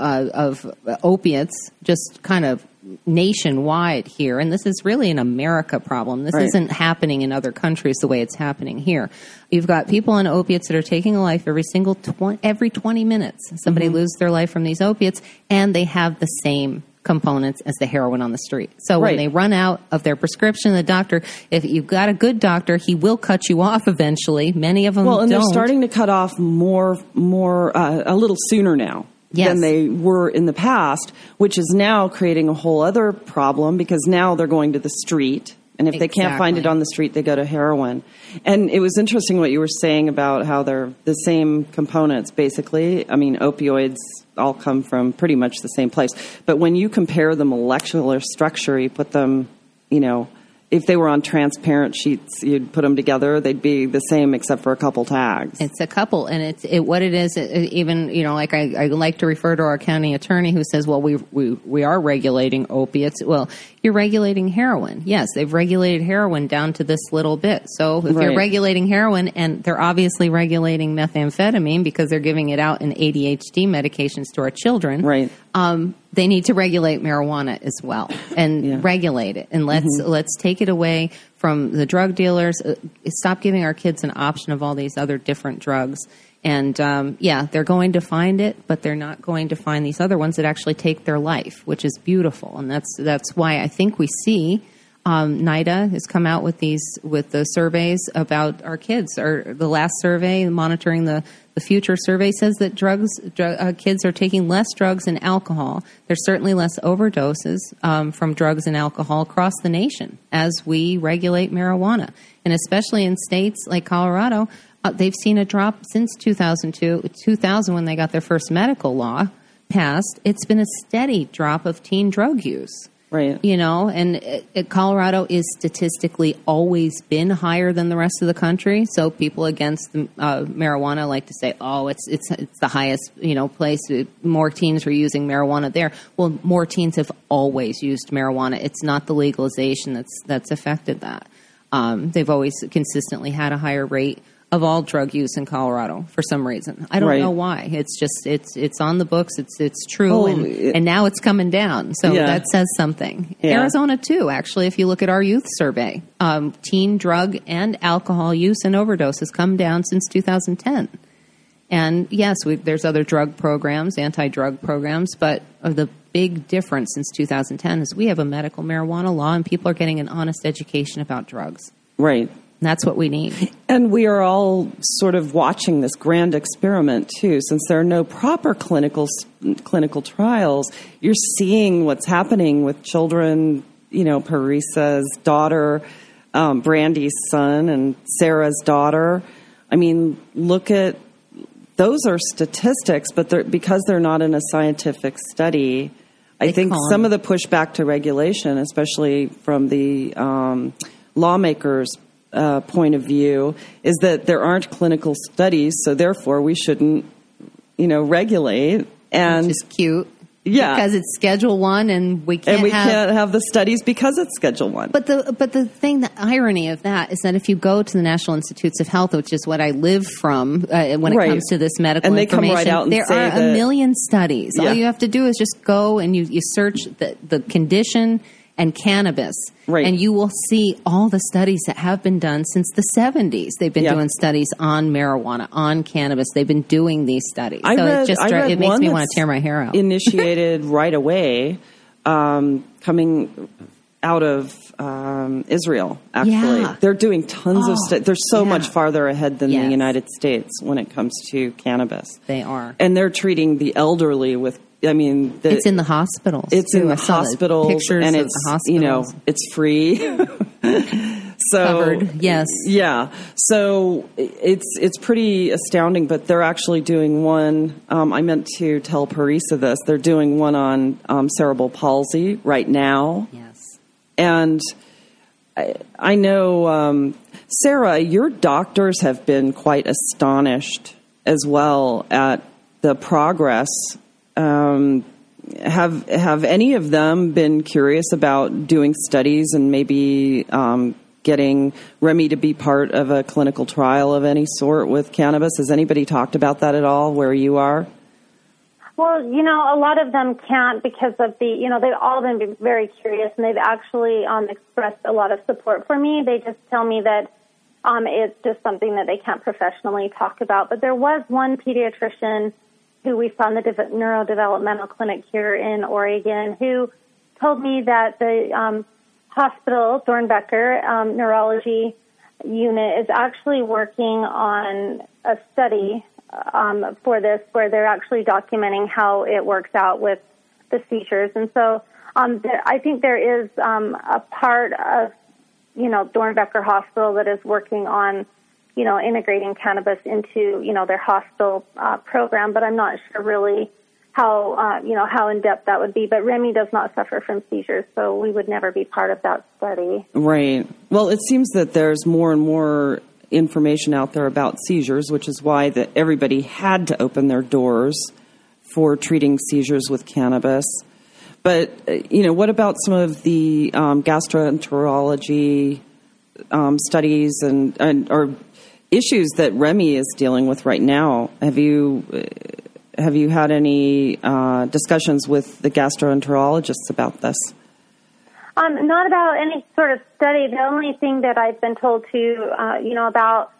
opiates just kind of nationwide here, and this is really an America problem. This isn't happening in other countries the way it's happening here. You've got people on opiates that are taking a life every 20 minutes. Somebody loses their life from these opiates, and they have the same components as the heroin on the street. So when they run out of their prescription, the doctor, if you've got a good doctor, he will cut you off eventually. Many of them don't. They're starting to cut off more a little sooner now. Yes. Than they were in the past, which is now creating a whole other problem because now they're going to the street. And if they can't find it on the street, they go to heroin. And it was interesting what you were saying about how they're the same components, basically. I mean, opioids all come from pretty much the same place. But when you compare the molecular structure, you put them, you know, if they were on transparent sheets, you'd put them together. They'd be the same except for a couple tags. It's a couple. And even, you know, like I like to refer to our county attorney who says, well, we are regulating opiates. Well, you're regulating heroin. Yes, they've regulated heroin down to this little bit. So if you're regulating heroin, and they're obviously regulating methamphetamine because they're giving it out in ADHD medications to our children. Right. They need to regulate marijuana as well and regulate it. And let's take it away from the drug dealers. Stop giving our kids an option of all these other different drugs. And, they're going to find it, but they're not going to find these other ones that actually take their life, which is beautiful. And that's why I think we see NIDA has come out with the surveys about our kids. The last survey, monitoring the future survey, says that kids are taking less drugs and alcohol. There's certainly less overdoses from drugs and alcohol across the nation as we regulate marijuana. And especially in states like Colorado, they've seen a drop since 2000 when they got their first medical law passed. It's been a steady drop of teen drug use. Right. You know, and Colorado is statistically always been higher than the rest of the country. So people against marijuana like to say, oh, it's the highest, you know, place. More teens are using marijuana there. Well, more teens have always used marijuana. It's not the legalization that's affected that. They've always consistently had a higher rate of all drug use in Colorado for some reason. I don't know why. It's just it's on the books. It's true, and now it's coming down. So that says something. Yeah. Arizona too, actually. If you look at our youth survey, teen drug and alcohol use and overdose has come down since 2010. And yes, there's other drug programs, anti-drug programs, but the big difference since 2010 is we have a medical marijuana law, and people are getting an honest education about drugs. Right. And that's what we need. And we are all sort of watching this grand experiment, too. Since there are no proper clinical trials, you're seeing what's happening with children, you know, Parisa's daughter, Brandy's son, and Sarah's daughter. I mean, look at those are statistics, but because they're not in a scientific study, I think some of the pushback to regulation, especially from the lawmakers' point of view, is that there aren't clinical studies, so therefore we shouldn't, you know, regulate. And which is cute, yeah, because it's Schedule I, and we can't have the studies because it's Schedule I. But the thing, the irony of that is that if you go to the National Institutes of Health, which is what I live from when it comes to this medical and they information, come right out and there say are a million studies. Yeah. All you have to do is just go and you search the condition and cannabis. Right. And you will see all the studies that have been done since the 70s. They've been doing studies on marijuana, on cannabis. They've been doing these studies. It makes me want to tear my hair out. Initiated right away, coming out of Israel, actually. Yeah. They're doing tons of stuff. They're so much farther ahead than the United States when it comes to cannabis. They are. And they're treating the elderly with it's in the hospitals. It's in the hospitals, and it's, you know, it's free. So covered, yes, yeah. So it's pretty astounding. But they're actually doing one. I meant to tell Parisa this. They're doing one on cerebral palsy right now. Yes, and I know Sarah, your doctors have been quite astonished as well at the progress. Have any of them been curious about doing studies and maybe getting Remy to be part of a clinical trial of any sort with cannabis? Has anybody talked about that at all where you are? Well, you know, a lot of them can't because of they've all been very curious, and they've actually expressed a lot of support for me. They just tell me that it's just something that they can't professionally talk about. But there was one pediatrician who we saw in the neurodevelopmental clinic here in Oregon, who told me that the hospital, Dornbecher neurology unit, is actually working on a study for this, where they're actually documenting how it works out with the seizures. And so I think there is a part of, you know, Dornbecher Hospital that is working on, you know, integrating cannabis into, you know, their hospital program, but I'm not sure really how in depth that would be. But Remy does not suffer from seizures, so we would never be part of that study. Right. Well, it seems that there's more and more information out there about seizures, which is why everybody had to open their doors for treating seizures with cannabis. But, you know, what about some of the gastroenterology studies and or issues that Remy is dealing with right now? Have you had any discussions with the gastroenterologists about this? Not about any sort of study. The only thing that I've been told to, about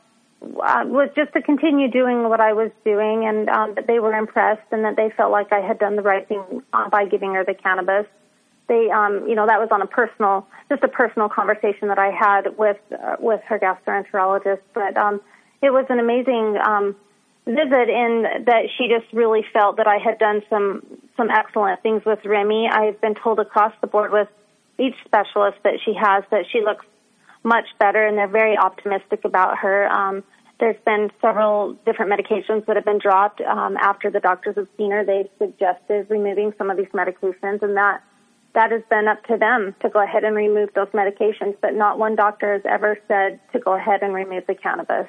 was just to continue doing what I was doing, and that they were impressed and that they felt like I had done the right thing by giving her the cannabis. they, that was on a personal conversation that I had with her gastroenterologist. But it was an amazing visit in that she just really felt that I had done some excellent things with Remy. I've been told across the board with each specialist that she has that she looks much better, and they're very optimistic about her. There's been several different medications that have been dropped after the doctors have seen her. They've suggested removing some of these medications, and that has been up to them to go ahead and remove those medications, but not one doctor has ever said to go ahead and remove the cannabis.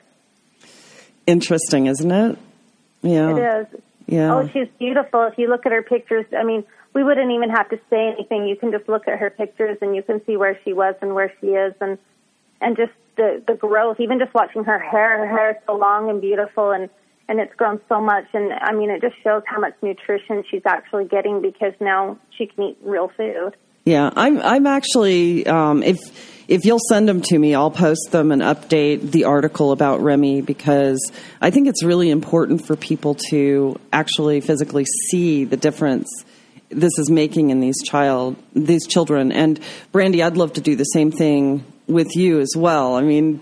Interesting, isn't it? Yeah. It is. Yeah. Oh, she's beautiful. If you look at her pictures, I mean, we wouldn't even have to say anything. You can just look at her pictures, and you can see where she was and where she is, and just the growth, even just watching her hair is so long and beautiful, and it's grown so much. And, I mean, it just shows how much nutrition she's actually getting because now she can eat real food. Yeah, I'm actually, if you'll send them to me, I'll post them and update the article about Remy, because I think it's really important for people to actually physically see the difference this is making in these children. And, Brandy, I'd love to do the same thing with you as well. I mean,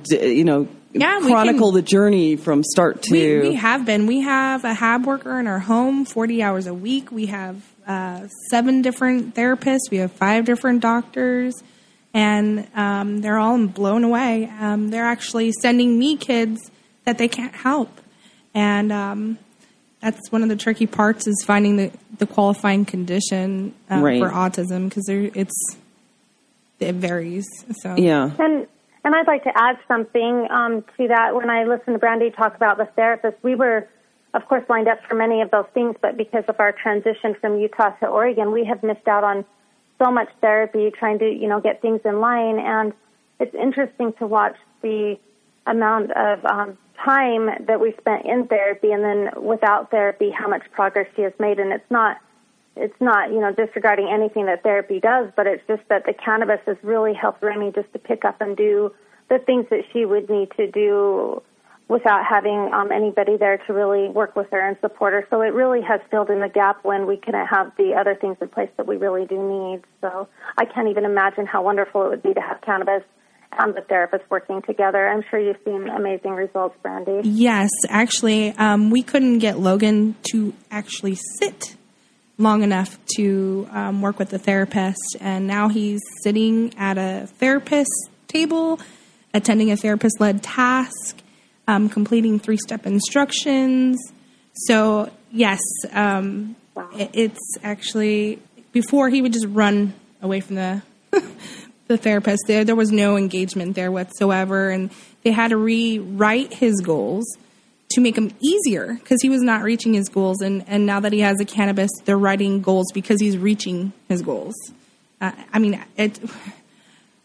chronicle the journey from start to... We have been. We have a HAB worker in our home 40 hours a week. We have 7 different therapists. We have 5 different doctors. And they're all blown away. They're actually sending me kids that they can't help. And that's one of the tricky parts is finding the qualifying condition for autism, because it varies. So. Yeah. And I'd like to add something to that. When I listened to Brandy talk about the therapist, we were, of course, lined up for many of those things, but because of our transition from Utah to Oregon, we have missed out on so much therapy, trying to, get things in line. And it's interesting to watch the amount of time that we spent in therapy, and then without therapy, how much progress she has made. And it's not, disregarding anything that therapy does, but it's just that the cannabis has really helped Remy just to pick up and do the things that she would need to do without having anybody there to really work with her and support her. So it really has filled in the gap when we couldn't have the other things in place that we really do need. So I can't even imagine how wonderful it would be to have cannabis and the therapist working together. I'm sure you've seen amazing results, Brandy. Yes, actually, we couldn't get Logan to actually sit long enough to work with the therapist, and now he's sitting at a therapist's table, attending a therapist-led task, completing 3-step instructions. So, yes, it's actually, before he would just run away from the therapist. There was no engagement there whatsoever, and they had to rewrite his goals to make them easier because he was not reaching his goals. And now that he has the cannabis, they're writing goals because he's reaching his goals.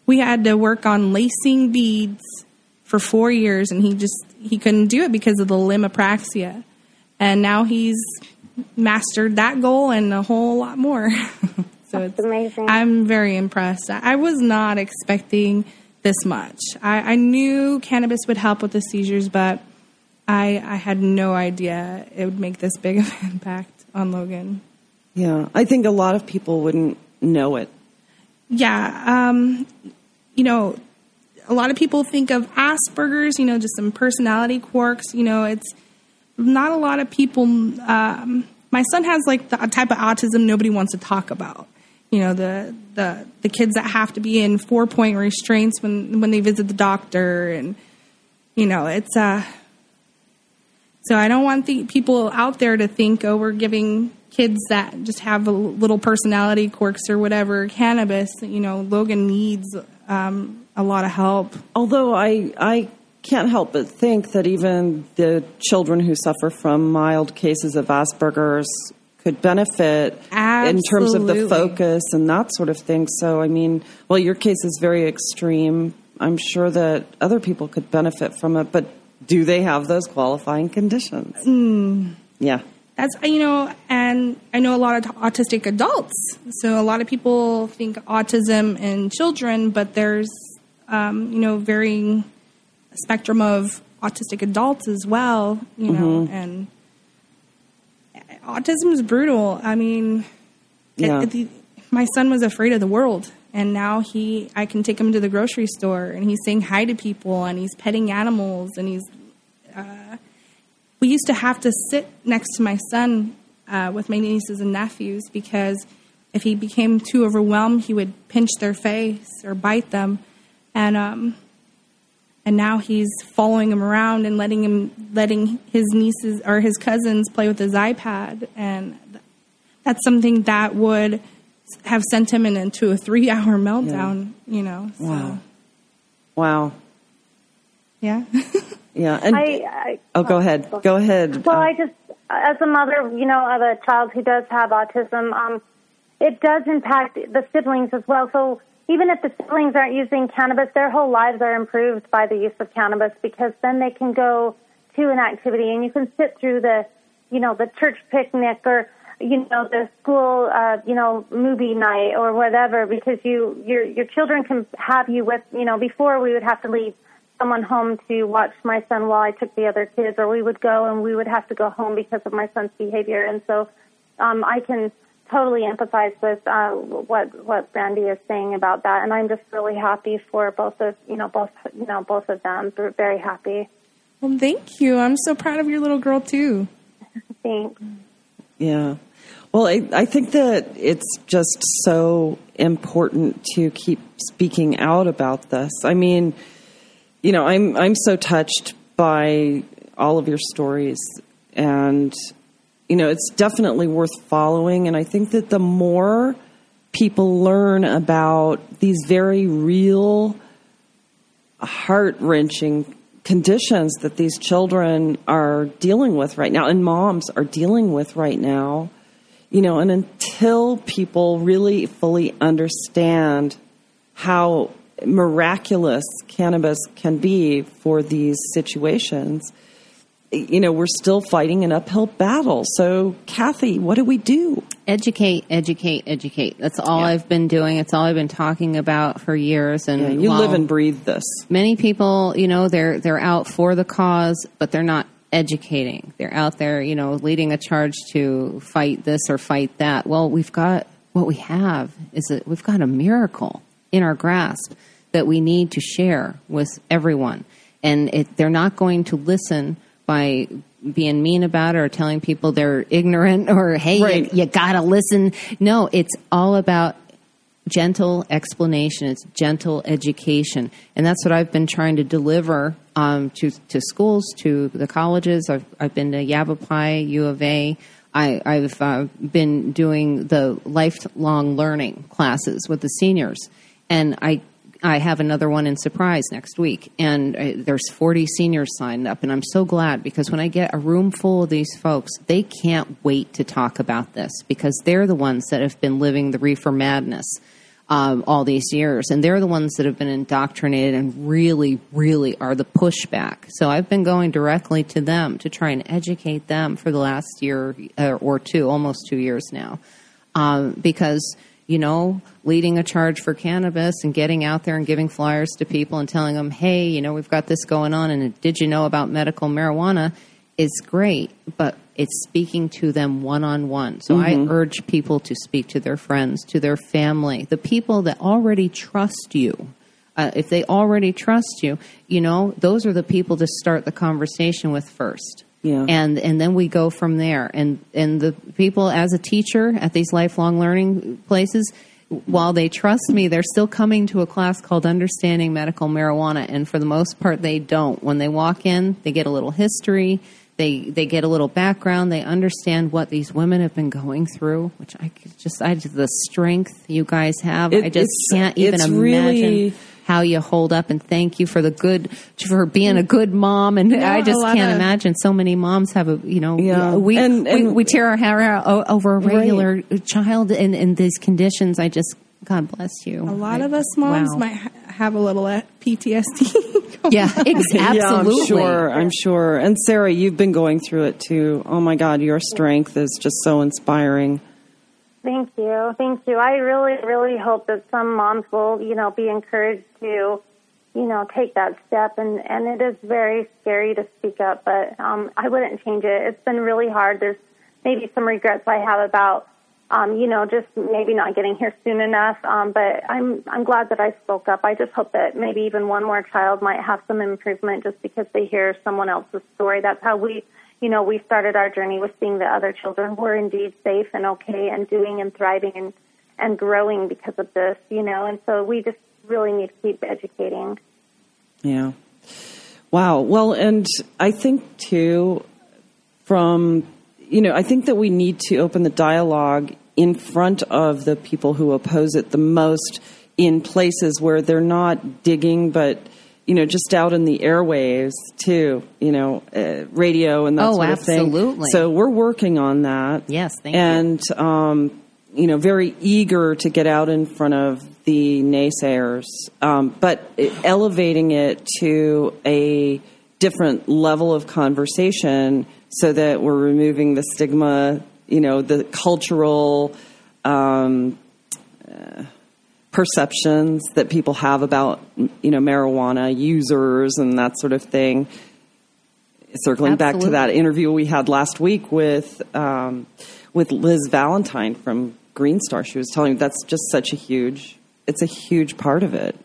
We had to work on lacing beads for 4 years, and he couldn't do it because of the limb apraxia. And now he's mastered that goal and a whole lot more. So that's amazing. I'm very impressed. I was not expecting this much. I knew cannabis would help with the seizures, but I had no idea it would make this big of an impact on Logan. Yeah, I think a lot of people wouldn't know it. Yeah, a lot of people think of Asperger's, just some personality quirks. It's not a lot of people. My son has like the type of autism nobody wants to talk about. The kids that have to be in 4-point restraints when they visit the doctor, and it's So I don't want the people out there to think, oh, we're giving kids that just have a little personality quirks or whatever cannabis. Logan needs a lot of help. Although I can't help but think that even the children who suffer from mild cases of Asperger's could benefit. Absolutely. In terms of the focus and that sort of thing. So, I mean, well, your case is very extreme. I'm sure that other people could benefit from it, but do they have those qualifying conditions? Yeah. That's, and I know a lot of autistic adults. So a lot of people think autism in children, but there's, varying spectrum of autistic adults as well, mm-hmm. And autism is brutal. I mean, my son was afraid of the world, and now I can take him to the grocery store, and he's saying hi to people, and he's petting animals, and he's... we used to have to sit next to my son with my nieces and nephews, because if he became too overwhelmed, he would pinch their face or bite them, and now he's following him around and letting his nieces or his cousins play with his iPad, and that's something that would have sent him into a 3-hour meltdown. Yeah. You know. So. Wow. Yeah. Yeah. And go ahead. Go ahead. Well, I just, as a mother, you know, of a child who does have autism, it does impact the siblings as well. So even if the siblings aren't using cannabis, their whole lives are improved by the use of cannabis, because then they can go to an activity, and you can sit through the church picnic, or, you know, the school, movie night or whatever, because your children can have you with, you know. Before, we would have to leave someone home to watch my son while I took the other kids, or we would go and we would have to go home because of my son's behavior. And so I can totally empathize with what Brandy is saying about that, and I'm just really happy for both of them. We're very happy. Well, thank you. I'm so proud of your little girl too. Thanks. Yeah. Well, I think that it's just so important to keep speaking out about this. I mean, you know, I'm so touched by all of your stories, and, you know, it's definitely worth following. And I think that the more people learn about these very real, heart-wrenching conditions that these children are dealing with right now, and moms are dealing with right now, you know, and until people really fully understand how miraculous cannabis can be for these situations, you know, we're still fighting an uphill battle. So, Kathy, what do we do? Educate, educate, educate. That's all I've been doing. It's all I've been talking about for years. And you live and breathe this. Many people, you know, they're out for the cause, but they're not educating. They're out there, you know, leading a charge to fight this or fight that. Well, we've got a miracle in our grasp that we need to share with everyone. And they're not going to listen by being mean about it or telling people they're ignorant or, hey, right, you got to listen. No, it's all about gentle explanation. It's gentle education. And that's what I've been trying to deliver to schools, to the colleges. I've been to Yavapai, U of A. I've been doing the lifelong learning classes with the seniors. And I have another one in Surprise next week, and there's 40 seniors signed up, and I'm so glad, because when I get a room full of these folks, they can't wait to talk about this, because they're the ones that have been living the reefer madness all these years, and they're the ones that have been indoctrinated and really, really are the pushback. So I've been going directly to them to try and educate them for the last year or two, almost 2 years now, because... you know, leading a charge for cannabis and getting out there and giving flyers to people and telling them, hey, you know, we've got this going on, and did you know about medical marijuana? It's great, but it's speaking to them one-on-one. So I urge people to speak to their friends, to their family, the people that already trust you. If they already trust you, you know, those are the people to start the conversation with first. Yeah. And then we go from there. And the people, as a teacher at these lifelong learning places, while they trust me, they're still coming to a class called Understanding Medical Marijuana. And for the most part, they don't. When they walk in, they get a little history. They get a little background. They understand what these women have been going through, which the strength you guys have. I just can't even imagine. Really... how you hold up, and thank you for being a good mom. And yeah, I just can't imagine so many moms have we tear our hair out over a regular child in these conditions. God bless you. A lot of us moms might have a little PTSD. Yeah, absolutely. Yeah, I'm sure. And Sarah, you've been going through it too. Oh my God, your strength is just so inspiring. Thank you. Thank you. I really, really hope that some moms will, you know, be encouraged to, you know, take that step. And it is very scary to speak up, but I wouldn't change it. It's been really hard. There's maybe some regrets I have about just maybe not getting here soon enough. But I'm glad that I spoke up. I just hope that maybe even one more child might have some improvement just because they hear someone else's story. That's how we started our journey with seeing that other children were indeed safe and okay and doing and thriving and growing because of this, and so we just really need to keep educating. Yeah. Wow. Well, and I think too, I think that we need to open the dialogue in front of the people who oppose it the most in places where they're not digging, but, just out in the airwaves too, radio and that sort of thing. Oh, absolutely. So we're working on that. Yes, thank you. And, very eager to get out in front of the naysayers, but elevating it to a different level of conversation so that we're removing the stigma, the cultural perceptions that people have about, marijuana users and that sort of thing. Circling Absolutely. Back to that interview we had last week with Liz Valentine from Green Star. She was telling me that's just it's a huge part of it.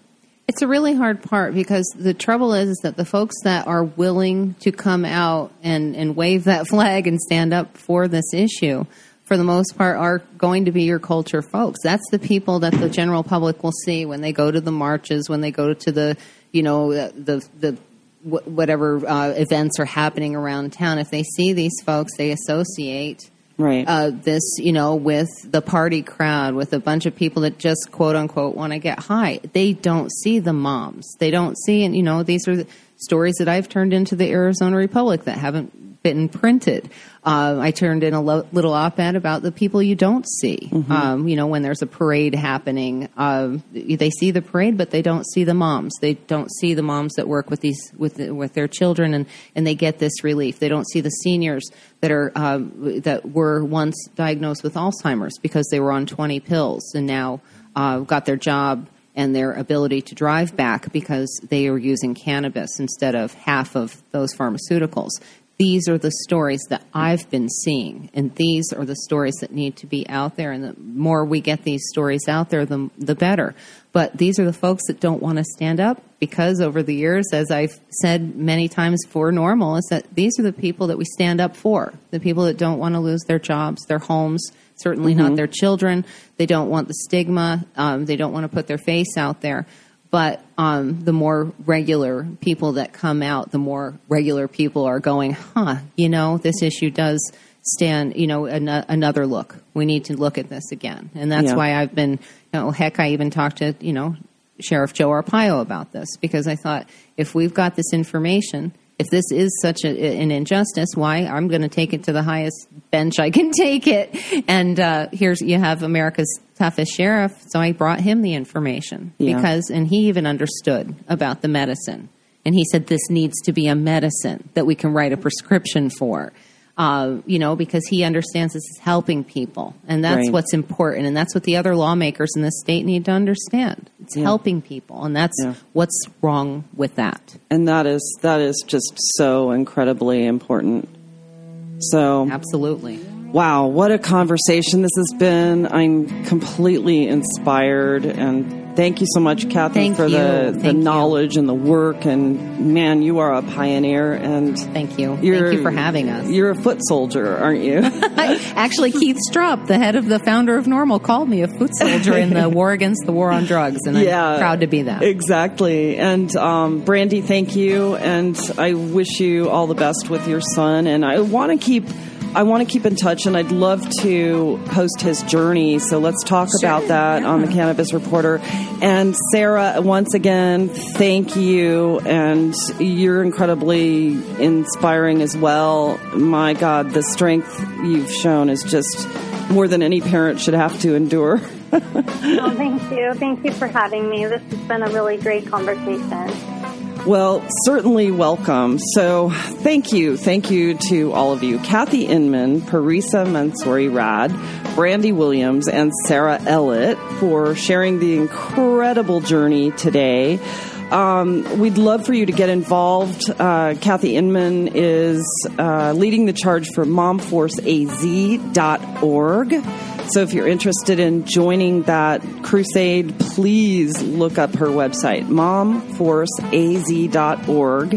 It's a really hard part because the trouble is that the folks that are willing to come out and wave that flag and stand up for this issue, for the most part, are going to be your culture folks. That's the people that the general public will see when they go to the marches, when they go to the, the whatever events are happening around town. If they see these folks, they associate right. This, with the party crowd, with a bunch of people that just, quote unquote, want to get high. They don't see the moms. They don't see, these are the stories that I've turned into the Arizona Republic that haven't been printed. I turned in a little op-ed about the people you don't see. Mm-hmm. When there's a parade happening, they see the parade, but they don't see the moms. They don't see the moms that work with their children, and they get this relief. They don't see the seniors that are that were once diagnosed with Alzheimer's because they were on 20 pills and now got their job and their ability to drive back because they are using cannabis instead of half of those pharmaceuticals. These are the stories that I've been seeing, and these are the stories that need to be out there, and the more we get these stories out there, the better. But these are the folks that don't want to stand up because over the years, as I've said many times for NORML, is that these are the people that we stand up for, the people that don't want to lose their jobs, their homes, certainly mm-hmm. not their children. They don't want the stigma. They don't want to put their face out there. But the more regular people that come out, the more regular people are going, this issue does stand, another look. We need to look at this again. And that's why I've been, I even talked to, Sheriff Joe Arpaio about this, because I thought if we've got this information, if this is such an injustice, why? I'm going to take it to the highest bench I can take it. And you have America's toughest sheriff, so I brought him the information because he even understood about the medicine, and he said this needs to be a medicine that we can write a prescription for, because he understands this is helping people, and that's right. what's important, and that's what the other lawmakers in this state need to understand. It's helping people, and that's what's wrong with that. And that is just so incredibly important. So absolutely. Wow, what a conversation this has been. I'm completely inspired, and thank you so much, Kathy, for the knowledge and the work. And, man, you are a pioneer. And thank you. Thank you for having us. You're a foot soldier, aren't you? Actually, Keith Strupp, the head of the founder of NORML, called me a foot soldier in the war against the war on drugs, and I'm proud to be that. Exactly. And, Brandy, thank you, and I wish you all the best with your son. And I want to keep in touch, and I'd love to post his journey. So let's talk about that on The Cannabis Reporter. And Sarah, once again, thank you. And you're incredibly inspiring as well. My God, the strength you've shown is just more than any parent should have to endure. Oh, thank you. Thank you for having me. This has been a really great conversation. Well, certainly welcome. So thank you. Thank you to all of you. Kathy Inman, Parisa Rad, Brandy Williams, and Sarah Ellett for sharing the incredible journey today. We'd love for you to get involved. Kathy Inman is leading the charge for MomForceAZ.org. So if you're interested in joining that crusade, please look up her website, MomForceAZ.org.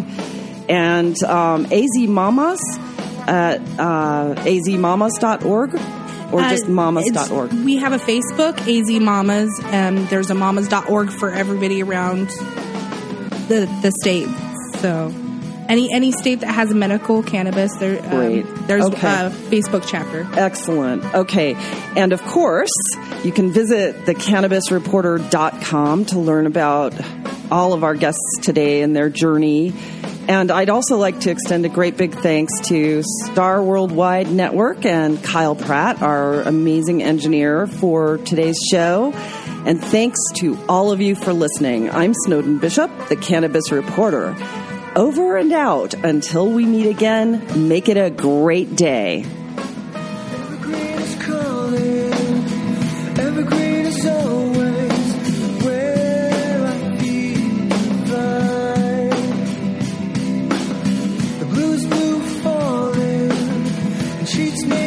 And AZMamas at AZMamas.org. Or just mamas.org? We have a Facebook, AZMamas, and there's a mamas.org for everybody around the state. So any state that has medical cannabis, there's a Facebook chapter. Excellent. Okay. And, of course, you can visit thecannabisreporter.com to learn about all of our guests today and their journey. And I'd also like to extend a great big thanks to Star Worldwide Network and Kyle Pratt, our amazing engineer, for today's show. And thanks to all of you for listening. I'm Snowden Bishop, the Cannabis Reporter. Over and out. Until we meet again, make it a great day. Evergreen is calling. Evergreen is always. She's me.